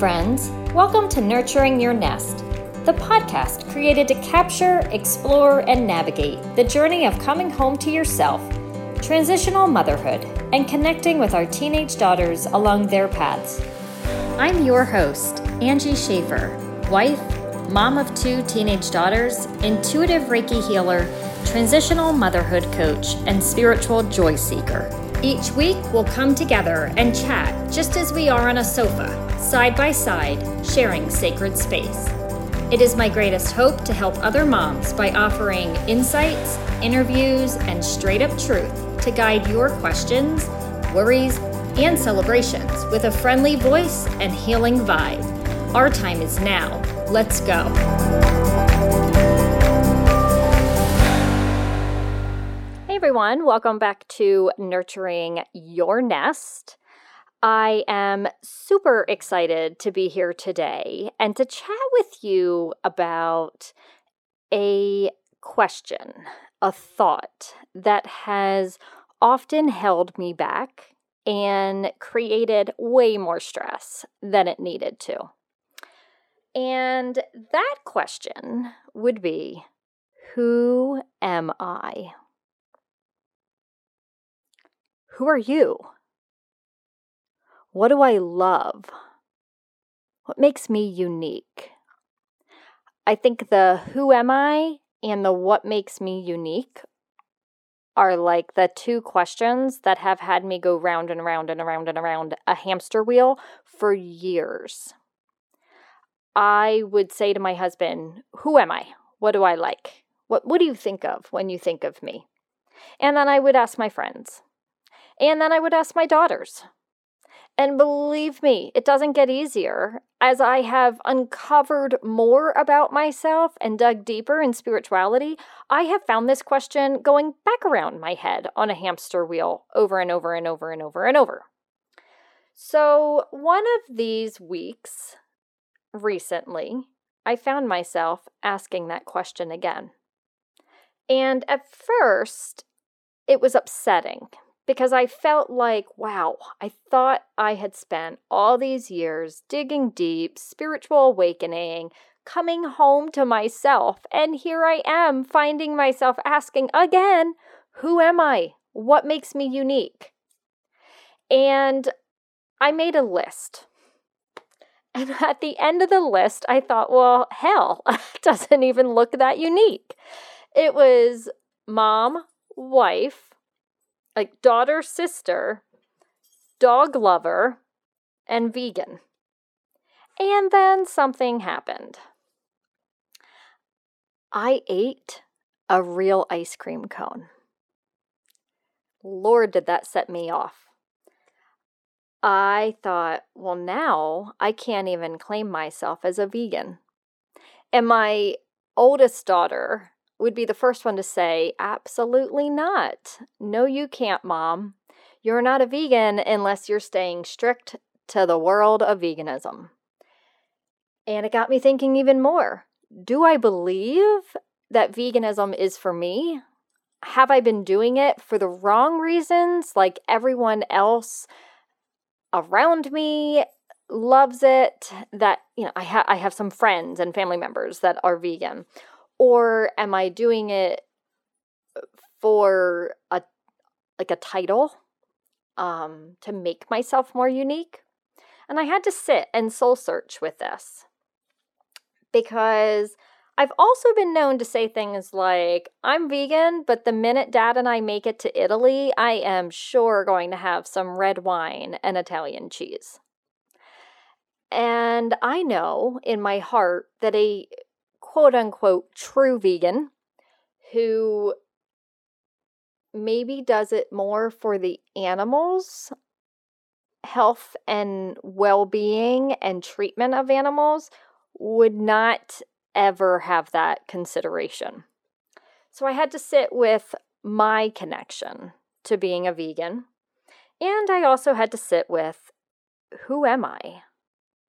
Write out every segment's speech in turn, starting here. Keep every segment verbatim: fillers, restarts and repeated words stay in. friends. Welcome to Nurturing Your Nest, the podcast created to capture, explore, and navigate the journey of coming home to yourself, transitional motherhood, and connecting with our teenage daughters along their paths. I'm your host, Angie Schaefer, wife, mom of two teenage daughters, intuitive Reiki healer, transitional motherhood coach, and spiritual joy seeker. Each week, we'll come together and chat just as we are on a sofa, side by side, sharing sacred space. It is my greatest hope to help other moms by offering insights, interviews, and straight-up truth to guide your questions, worries, and celebrations with a friendly voice and healing vibe. Our time is now. Let's go. Hey everyone, welcome back to Nurturing Your Nest. I am super excited to be here today and to chat with you about a question, a thought that has often held me back and created way more stress than it needed to. And that question would be, who am I? Who are you? What do I love? What makes me unique? I think the who am I and the what makes me unique are like the two questions that have had me go round and round and around and around a hamster wheel for years. I would say to my husband, who am I? What do I like? What, what do you think of when you think of me? And then I would ask my friends. And then I would ask my daughters. And believe me, it doesn't get easier as I have uncovered more about myself and dug deeper in spirituality. I have found this question going back around my head on a hamster wheel over and over and over and over and over. So one of these weeks recently, I found myself asking that question again. And at first, it was upsetting. Because I felt like, wow, I thought I had spent all these years digging deep, spiritual awakening, coming home to myself. And here I am finding myself asking again, who am I? What makes me unique? And I made a list. And at the end of the list, I thought, well, hell, it doesn't even look that unique. It was mom, wife, like daughter, sister, dog lover, and vegan. And then something happened. I ate a real ice cream cone. Lord, did that set me off. I thought, well, now I can't even claim myself as a vegan. And my oldest daughter would be the first one to say, absolutely not. No, you can't, Mom. You're not a vegan unless you're staying strict to the world of veganism. And it got me thinking even more. Do I believe that veganism is for me? Have I been doing it for the wrong reasons? Like everyone else around me loves it. That, you know, I, ha- I have some friends and family members that are vegan. Or am I doing it for a like a title um, to make myself more unique? And I had to sit and soul search with this because I've also been known to say things like, I'm vegan, but the minute Dad and I make it to Italy, I am sure going to have some red wine and Italian cheese. And I know in my heart that a quote-unquote true vegan who maybe does it more for the animals, health and well-being and treatment of animals would not ever have that consideration. So I had to sit with my connection to being a vegan. And I also had to sit with, who am I?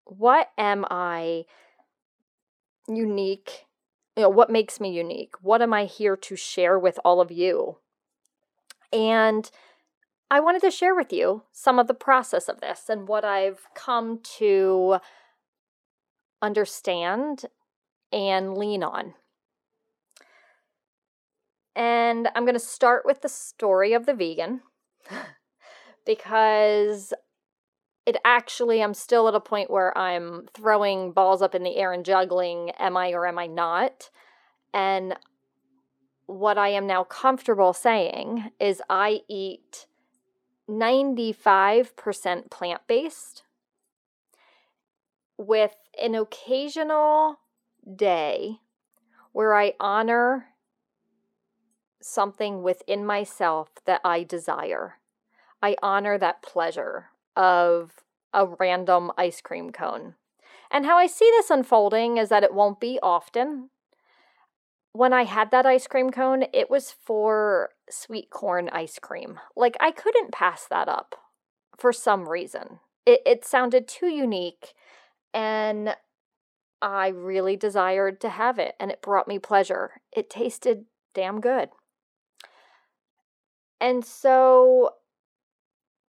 What am I unique? You know, what makes me unique? What am I here to share with all of you? And I wanted to share with you some of the process of this and what I've come to understand and lean on. And I'm going to start with the story of the vegan because it actually, I'm still at a point where I'm throwing balls up in the air and juggling, am I or am I not? And what I am now comfortable saying is I eat ninety-five percent plant-based with an occasional day where I honor something within myself that I desire. I honor that pleasure of a random ice cream cone. And how I see this unfolding is that it won't be often. When I had that ice cream cone, it was for sweet corn ice cream. Like, I couldn't pass that up for some reason. It, it sounded too unique, and I really desired to have it, and it brought me pleasure. It tasted damn good. And so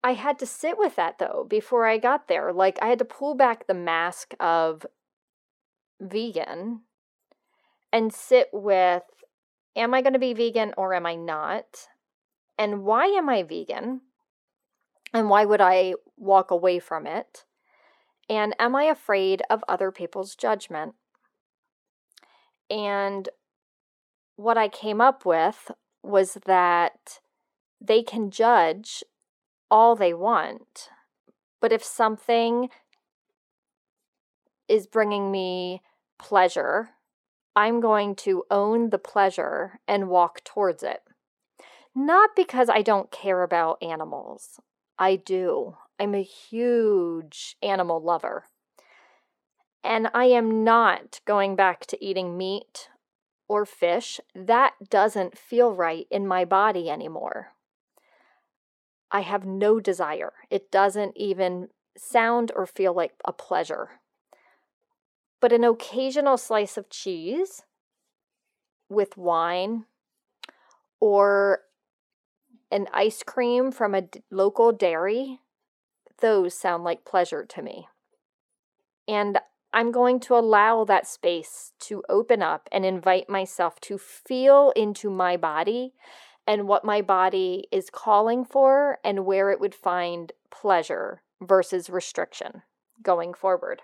I had to sit with that, though, before I got there. Like, I had to pull back the mask of vegan and sit with, am I going to be vegan or am I not? And why am I vegan? And why would I walk away from it? And am I afraid of other people's judgment? And what I came up with was that they can judge all they want, but if something is bringing me pleasure, I'm going to own the pleasure and walk towards it. Not because I don't care about animals. I do. I'm a huge animal lover. And I am not going back to eating meat or fish. That doesn't feel right in my body anymore. I have no desire. It doesn't even sound or feel like a pleasure. But an occasional slice of cheese with wine or an ice cream from a d- local dairy, those sound like pleasure to me. And I'm going to allow that space to open up and invite myself to feel into my body and what my body is calling for and where it would find pleasure versus restriction going forward.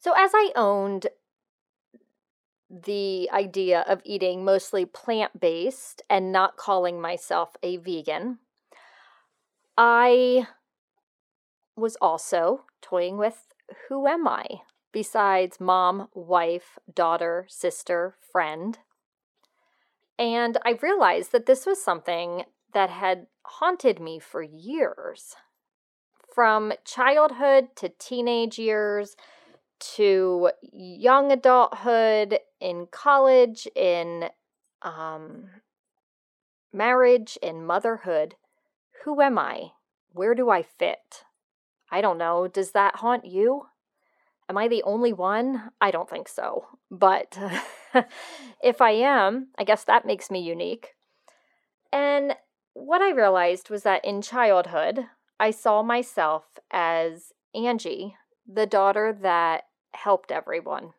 So as I owned the idea of eating mostly plant-based and not calling myself a vegan, I was also toying with, who am I besides mom, wife, daughter, sister, friend? And I realized that this was something that had haunted me for years, from childhood to teenage years to young adulthood, in college, in um, marriage, in motherhood. Who am I? Where do I fit? I don't know. Does that haunt you? Am I the only one? I don't think so. But if I am, I guess that makes me unique. And what I realized was that in childhood, I saw myself as Angie, the daughter that helped everyone,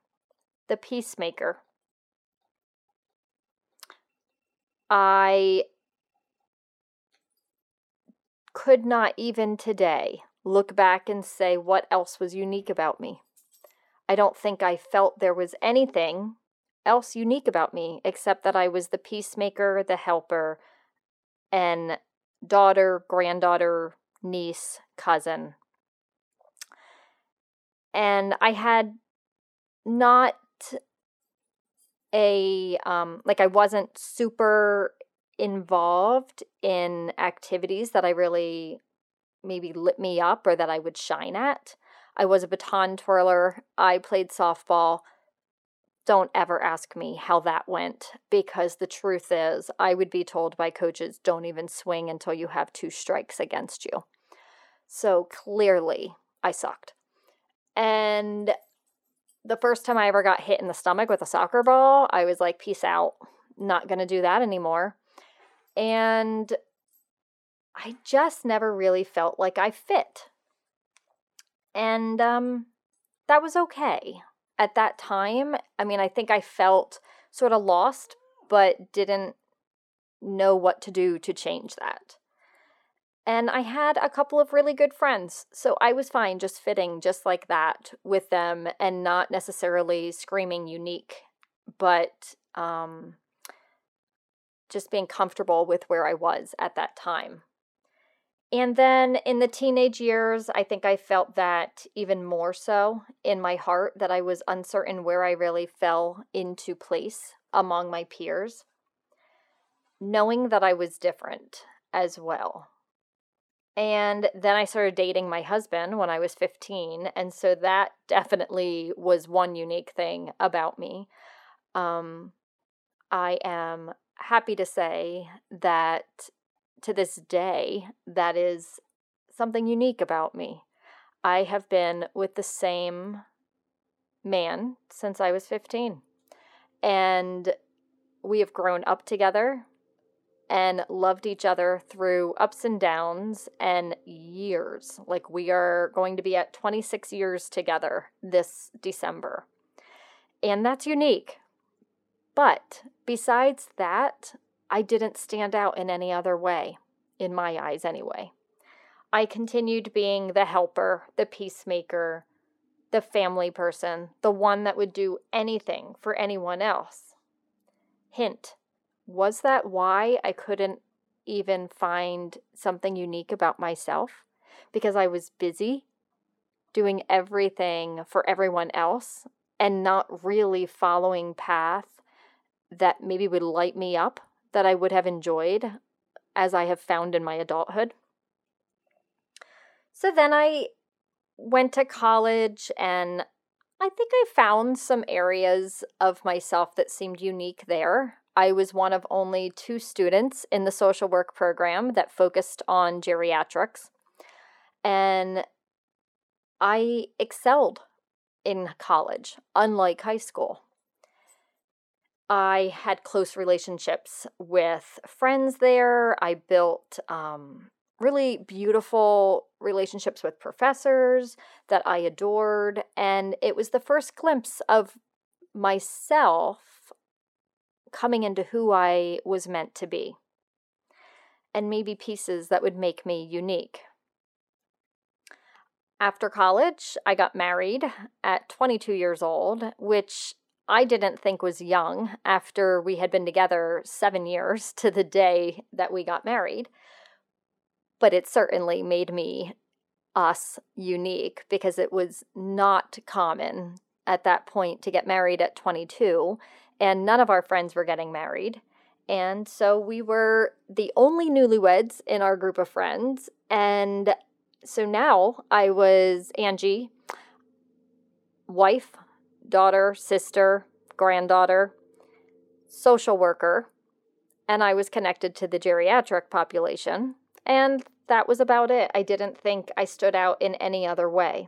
the peacemaker. I could not even today look back and say what else was unique about me. I don't think I felt there was anything else unique about me except that I was the peacemaker, the helper, and daughter, granddaughter, niece, cousin. And I had not a, um, like I wasn't super involved in activities that I really maybe lit me up or that I would shine at. I was a baton twirler. I played softball. Don't ever ask me how that went, because the truth is I would be told by coaches, don't even swing until you have two strikes against you. So clearly I sucked. And the first time I ever got hit in the stomach with a soccer ball, I was like, peace out. Not going to do that anymore. And I just never really felt like I fit. And um, that was okay at that time. I mean, I think I felt sort of lost, but didn't know what to do to change that. And I had a couple of really good friends, so I was fine just fitting just like that with them and not necessarily screaming unique, but um, just being comfortable with where I was at that time. And then in the teenage years, I think I felt that even more so in my heart, that I was uncertain where I really fell into place among my peers, knowing that I was different as well. And then I started dating my husband when I was fifteen, and so that definitely was one unique thing about me. Um, I am happy to say that to this day, that is something unique about me. I have been with the same man since I was fifteen, and we have grown up together and loved each other through ups and downs and years. Like, we are going to be at twenty-six years together this December. And that's unique. But besides that, I didn't stand out in any other way, in my eyes anyway. I continued being the helper, the peacemaker, the family person, the one that would do anything for anyone else. Hint. Was that why I couldn't even find something unique about myself? Because I was busy doing everything for everyone else and not really following path that maybe would light me up, that I would have enjoyed as I have found in my adulthood. So then I went to college, and I think I found some areas of myself that seemed unique there. I was one of only two students in the social work program that focused on geriatrics, and I excelled in college, unlike high school. I had close relationships with friends there. I built um, really beautiful relationships with professors that I adored, and it was the first glimpse of myself coming into who I was meant to be, and maybe pieces that would make me unique. After college, I got married at twenty-two years old, which I didn't think was young after we had been together seven years to the day that we got married, but it certainly made me, us, unique, because it was not common at that point to get married at twenty-two. And none of our friends were getting married. And so we were the only newlyweds in our group of friends. And so now I was Angie, wife, daughter, sister, granddaughter, social worker, and I was connected to the geriatric population. And that was about it. I didn't think I stood out in any other way.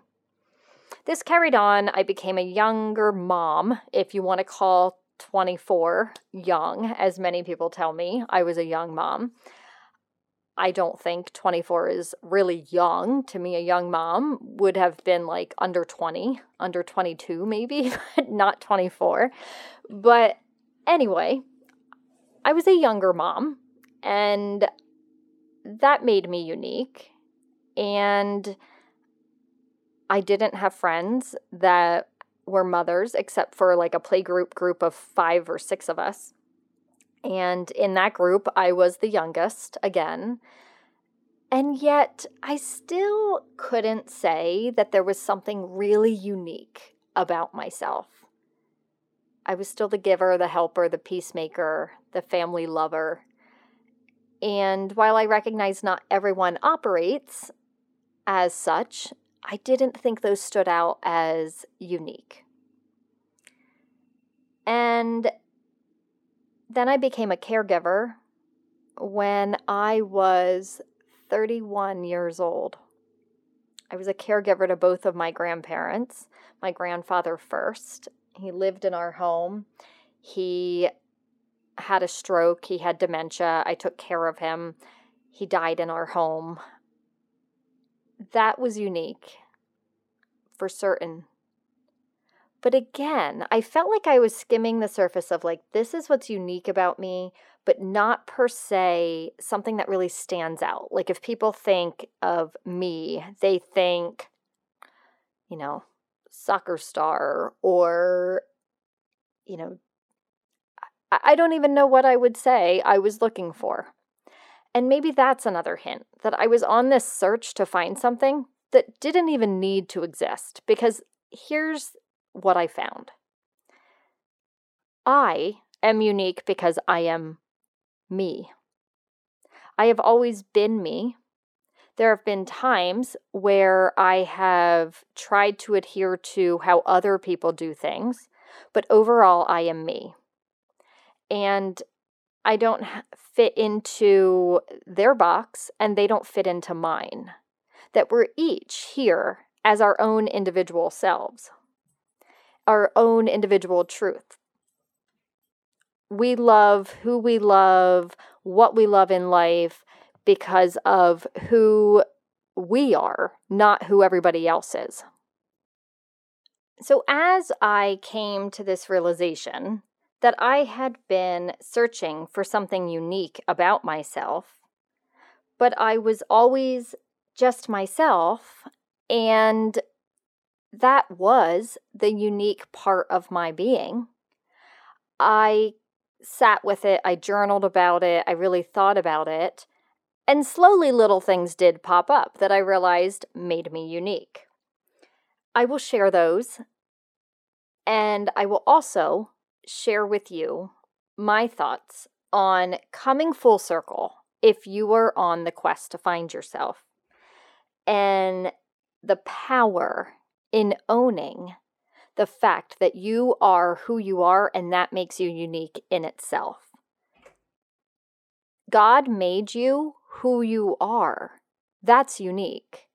This carried on. I became a younger mom, if you want to call twenty-four young, as many people tell me. I was a young mom. I don't think twenty-four is really young. To me, a young mom would have been like under twenty, under twenty-two maybe, but not twenty-four. But anyway, I was a younger mom, and that made me unique. And I didn't have friends that were mothers, except for like a play group group of five or six of us. And in that group, I was the youngest again. And yet I still couldn't say that there was something really unique about myself. I was still the giver, the helper, the peacemaker, the family lover. And while I recognize not everyone operates as such, I didn't think those stood out as unique. And then I became a caregiver when I was thirty-one years old. I was a caregiver to both of my grandparents. My grandfather first. He lived in our home. He had a stroke. He had dementia. I took care of him. He died in our home. That was unique, for certain. But again, I felt like I was skimming the surface of like, this is what's unique about me, but not per se something that really stands out. Like if people think of me, they think, you know, soccer star or, you know, I, I don't even know what I would say I was looking for. And maybe that's another hint, that I was on this search to find something that didn't even need to exist, because here's what I found. I am unique because I am me. I have always been me. There have been times where I have tried to adhere to how other people do things, but overall I am me. And I don't fit into their box and they don't fit into mine. That we're each here as our own individual selves. Our own individual truth. We love who we love, what we love in life because of who we are, not who everybody else is. So as I came to this realization that I had been searching for something unique about myself, but I was always just myself, and that was the unique part of my being. I sat with it, I journaled about it, I really thought about it, and slowly little things did pop up that I realized made me unique. I will share those, and I will also share with you my thoughts on coming full circle if you are on the quest to find yourself, and the power in owning the fact that you are who you are, and that makes you unique in itself. God made you who you are. That's unique.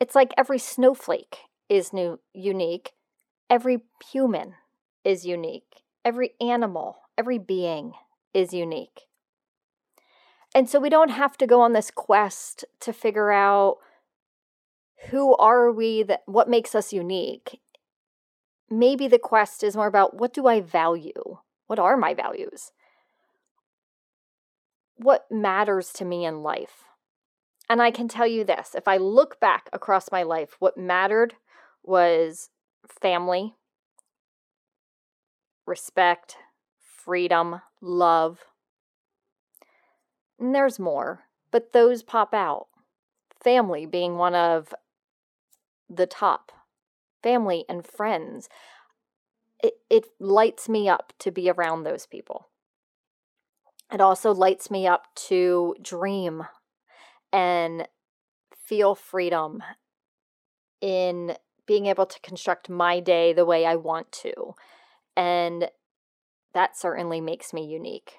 It's like every snowflake is new, unique. Every human is unique. Every animal, every being is unique. And so we don't have to go on this quest to figure out who are we, that what makes us unique. Maybe the quest is more about what do I value? What are my values? What matters to me in life? And I can tell you this, if I look back across my life, what mattered was family, respect, freedom, love. And there's more, but those pop out. Family being one of the top. Family and friends. It, it lights me up to be around those people. It also lights me up to dream and feel freedom in being able to construct my day the way I want to. And that certainly makes me unique.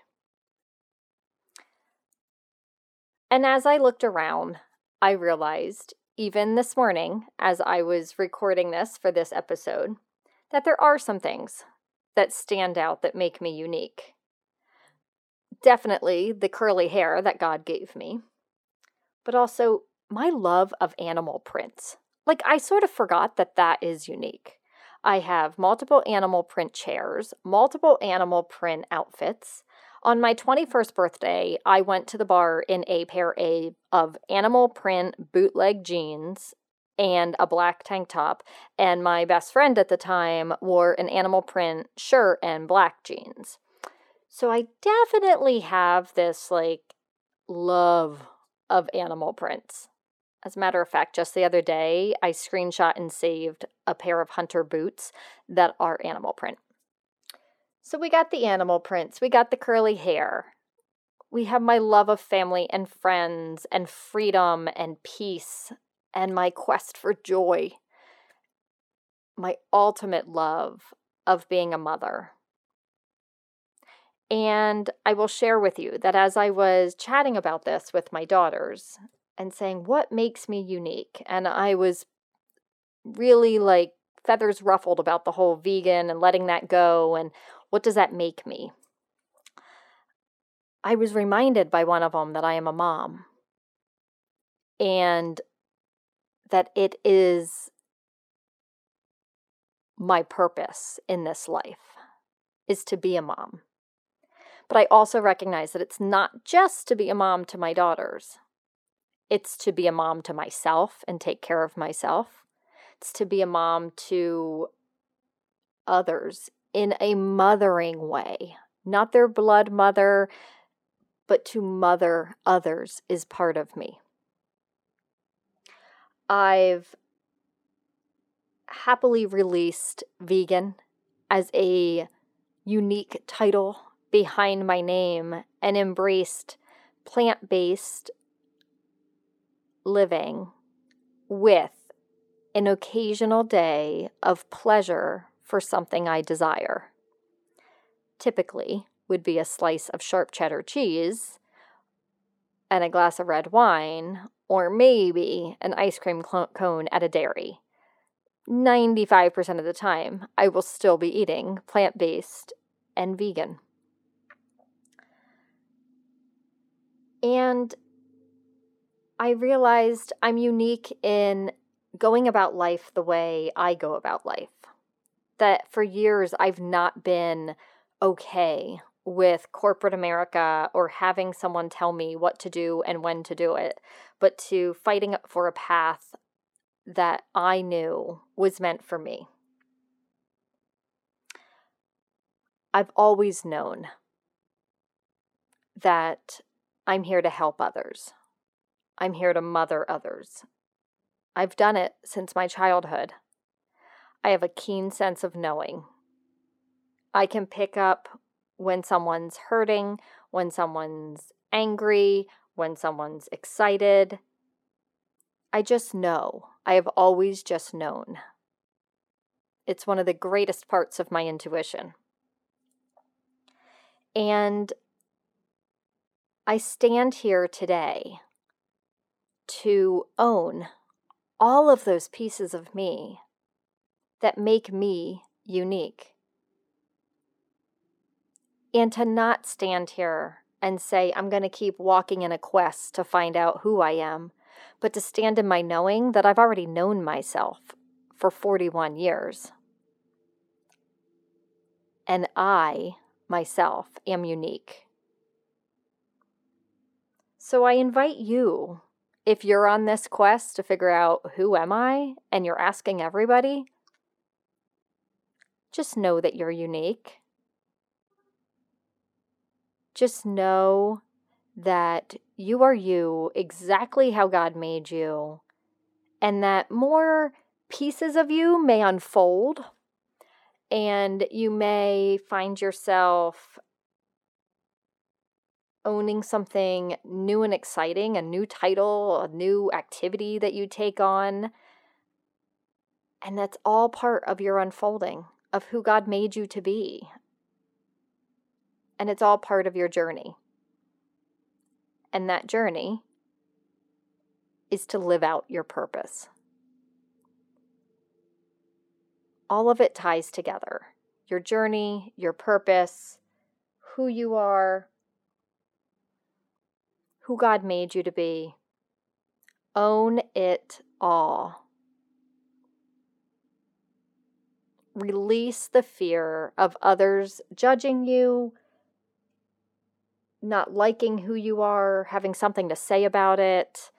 And as I looked around, I realized, even this morning, as I was recording this for this episode, that there are some things that stand out that make me unique. Definitely the curly hair that God gave me, but also my love of animal prints. Like, I sort of forgot that that is unique. I have multiple animal print chairs, multiple animal print outfits. On my twenty-first birthday, I went to the bar in a pair a of animal print bootleg jeans and a black tank top, and my best friend at the time wore an animal print shirt and black jeans. So I definitely have this, like, love of animal prints. As a matter of fact, just the other day, I screenshot and saved a pair of hunter boots that are animal print. So we got the animal prints, we got the curly hair, we have my love of family and friends and freedom and peace and my quest for joy, my ultimate love of being a mother. And I will share with you that as I was chatting about this with my daughters and saying, what makes me unique? And I was really like feathers ruffled about the whole vegan and letting that go and what does that make me? I was reminded by one of them that I am a mom and that it is my purpose in this life is to be a mom. But I also recognize that it's not just to be a mom to my daughters. It's to be a mom to myself and take care of myself. It's to be a mom to others in a mothering way. Not their blood mother, but to mother others is part of me. I've happily released vegan as a unique title behind my name and embraced plant-based living with an occasional day of pleasure for something I desire. Typically would be a slice of sharp cheddar cheese and a glass of red wine, or maybe an ice cream cone at a dairy. ninety-five percent of the time, I will still be eating plant-based and vegan. And I realized I'm unique in going about life the way I go about life. That for years, I've not been okay with corporate America or having someone tell me what to do and when to do it, but to fighting for a path that I knew was meant for me. I've always known that I'm here to help others. I'm here to mother others. I've done it since my childhood. I have a keen sense of knowing. I can pick up when someone's hurting, when someone's angry, when someone's excited. I just know. I have always just known. It's one of the greatest parts of my intuition. And I stand here today to own all of those pieces of me that make me unique. And to not stand here and say, I'm going to keep walking in a quest to find out who I am, but to stand in my knowing that I've already known myself for forty-one years. And I, myself, am unique. So I invite you, if you're on this quest to figure out who am I, and you're asking everybody, just know that you're unique. Just know that you are you, exactly how God made you, and that more pieces of you may unfold, and you may find yourself owning something new and exciting, a new title, a new activity that you take on, and that's all part of your unfolding of who God made you to be. And it's all part of your journey. And that journey is to live out your purpose. All of it ties together. Your journey, your purpose, who you are, who God made you to be. Own it all. Release the fear of others judging you, not liking who you are, having something to say about it,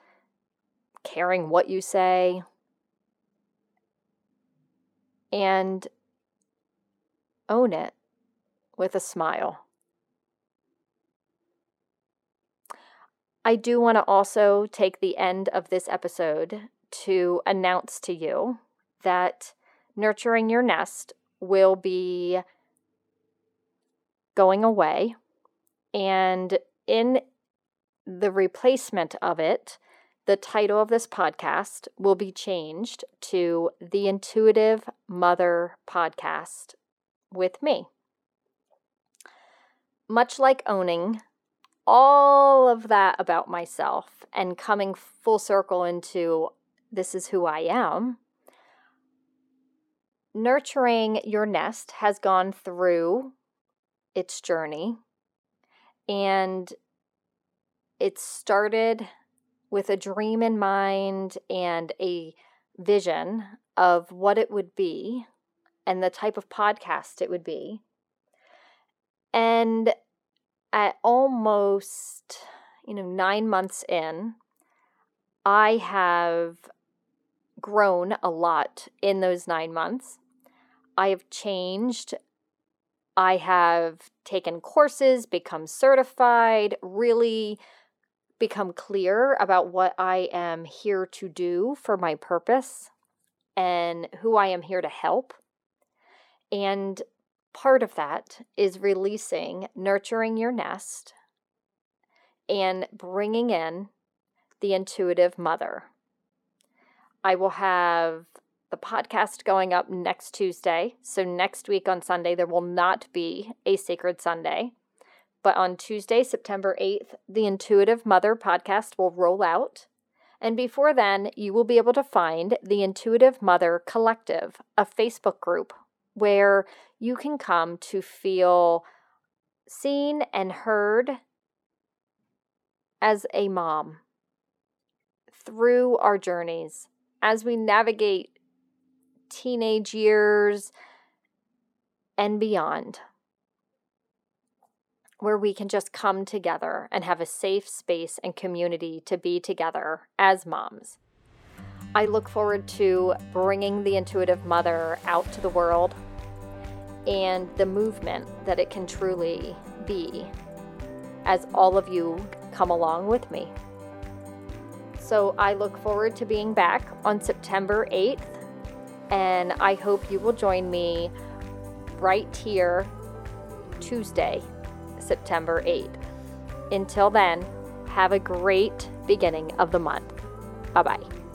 caring what you say. And own it with a smile. I do want to also take the end of this episode to announce to you that Nurturing Your Nest will be going away. And in the replacement of it, the title of this podcast will be changed to The Intuitive Mother Podcast with me. Much like owning all of that about myself and coming full circle into this is who I am, Nurturing Your Nest has gone through its journey. And it started with a dream in mind and a vision of what it would be and the type of podcast it would be. And at almost, you know, nine months in, I have grown a lot in those nine months. I have changed. I have taken courses, become certified, really become clear about what I am here to do for my purpose and who I am here to help. And part of that is releasing Nurturing Your Nest and bringing in the Intuitive Mother. I will have the podcast going up next Tuesday. So next week on Sunday, there will not be a Sacred Sunday. But on Tuesday, September eighth, the Intuitive Mother podcast will roll out. And before then, you will be able to find the Intuitive Mother Collective, a Facebook group where you can come to feel seen and heard as a mom through our journeys as we navigate teenage years and beyond, where we can just come together and have a safe space and community to be together as moms. I look forward to bringing the Intuitive Mother out to the world and the movement that it can truly be as all of you come along with me. So I look forward to being back on September eighth, and I hope you will join me right here Tuesday, September eighth. Until then, have a great beginning of the month. Bye-bye.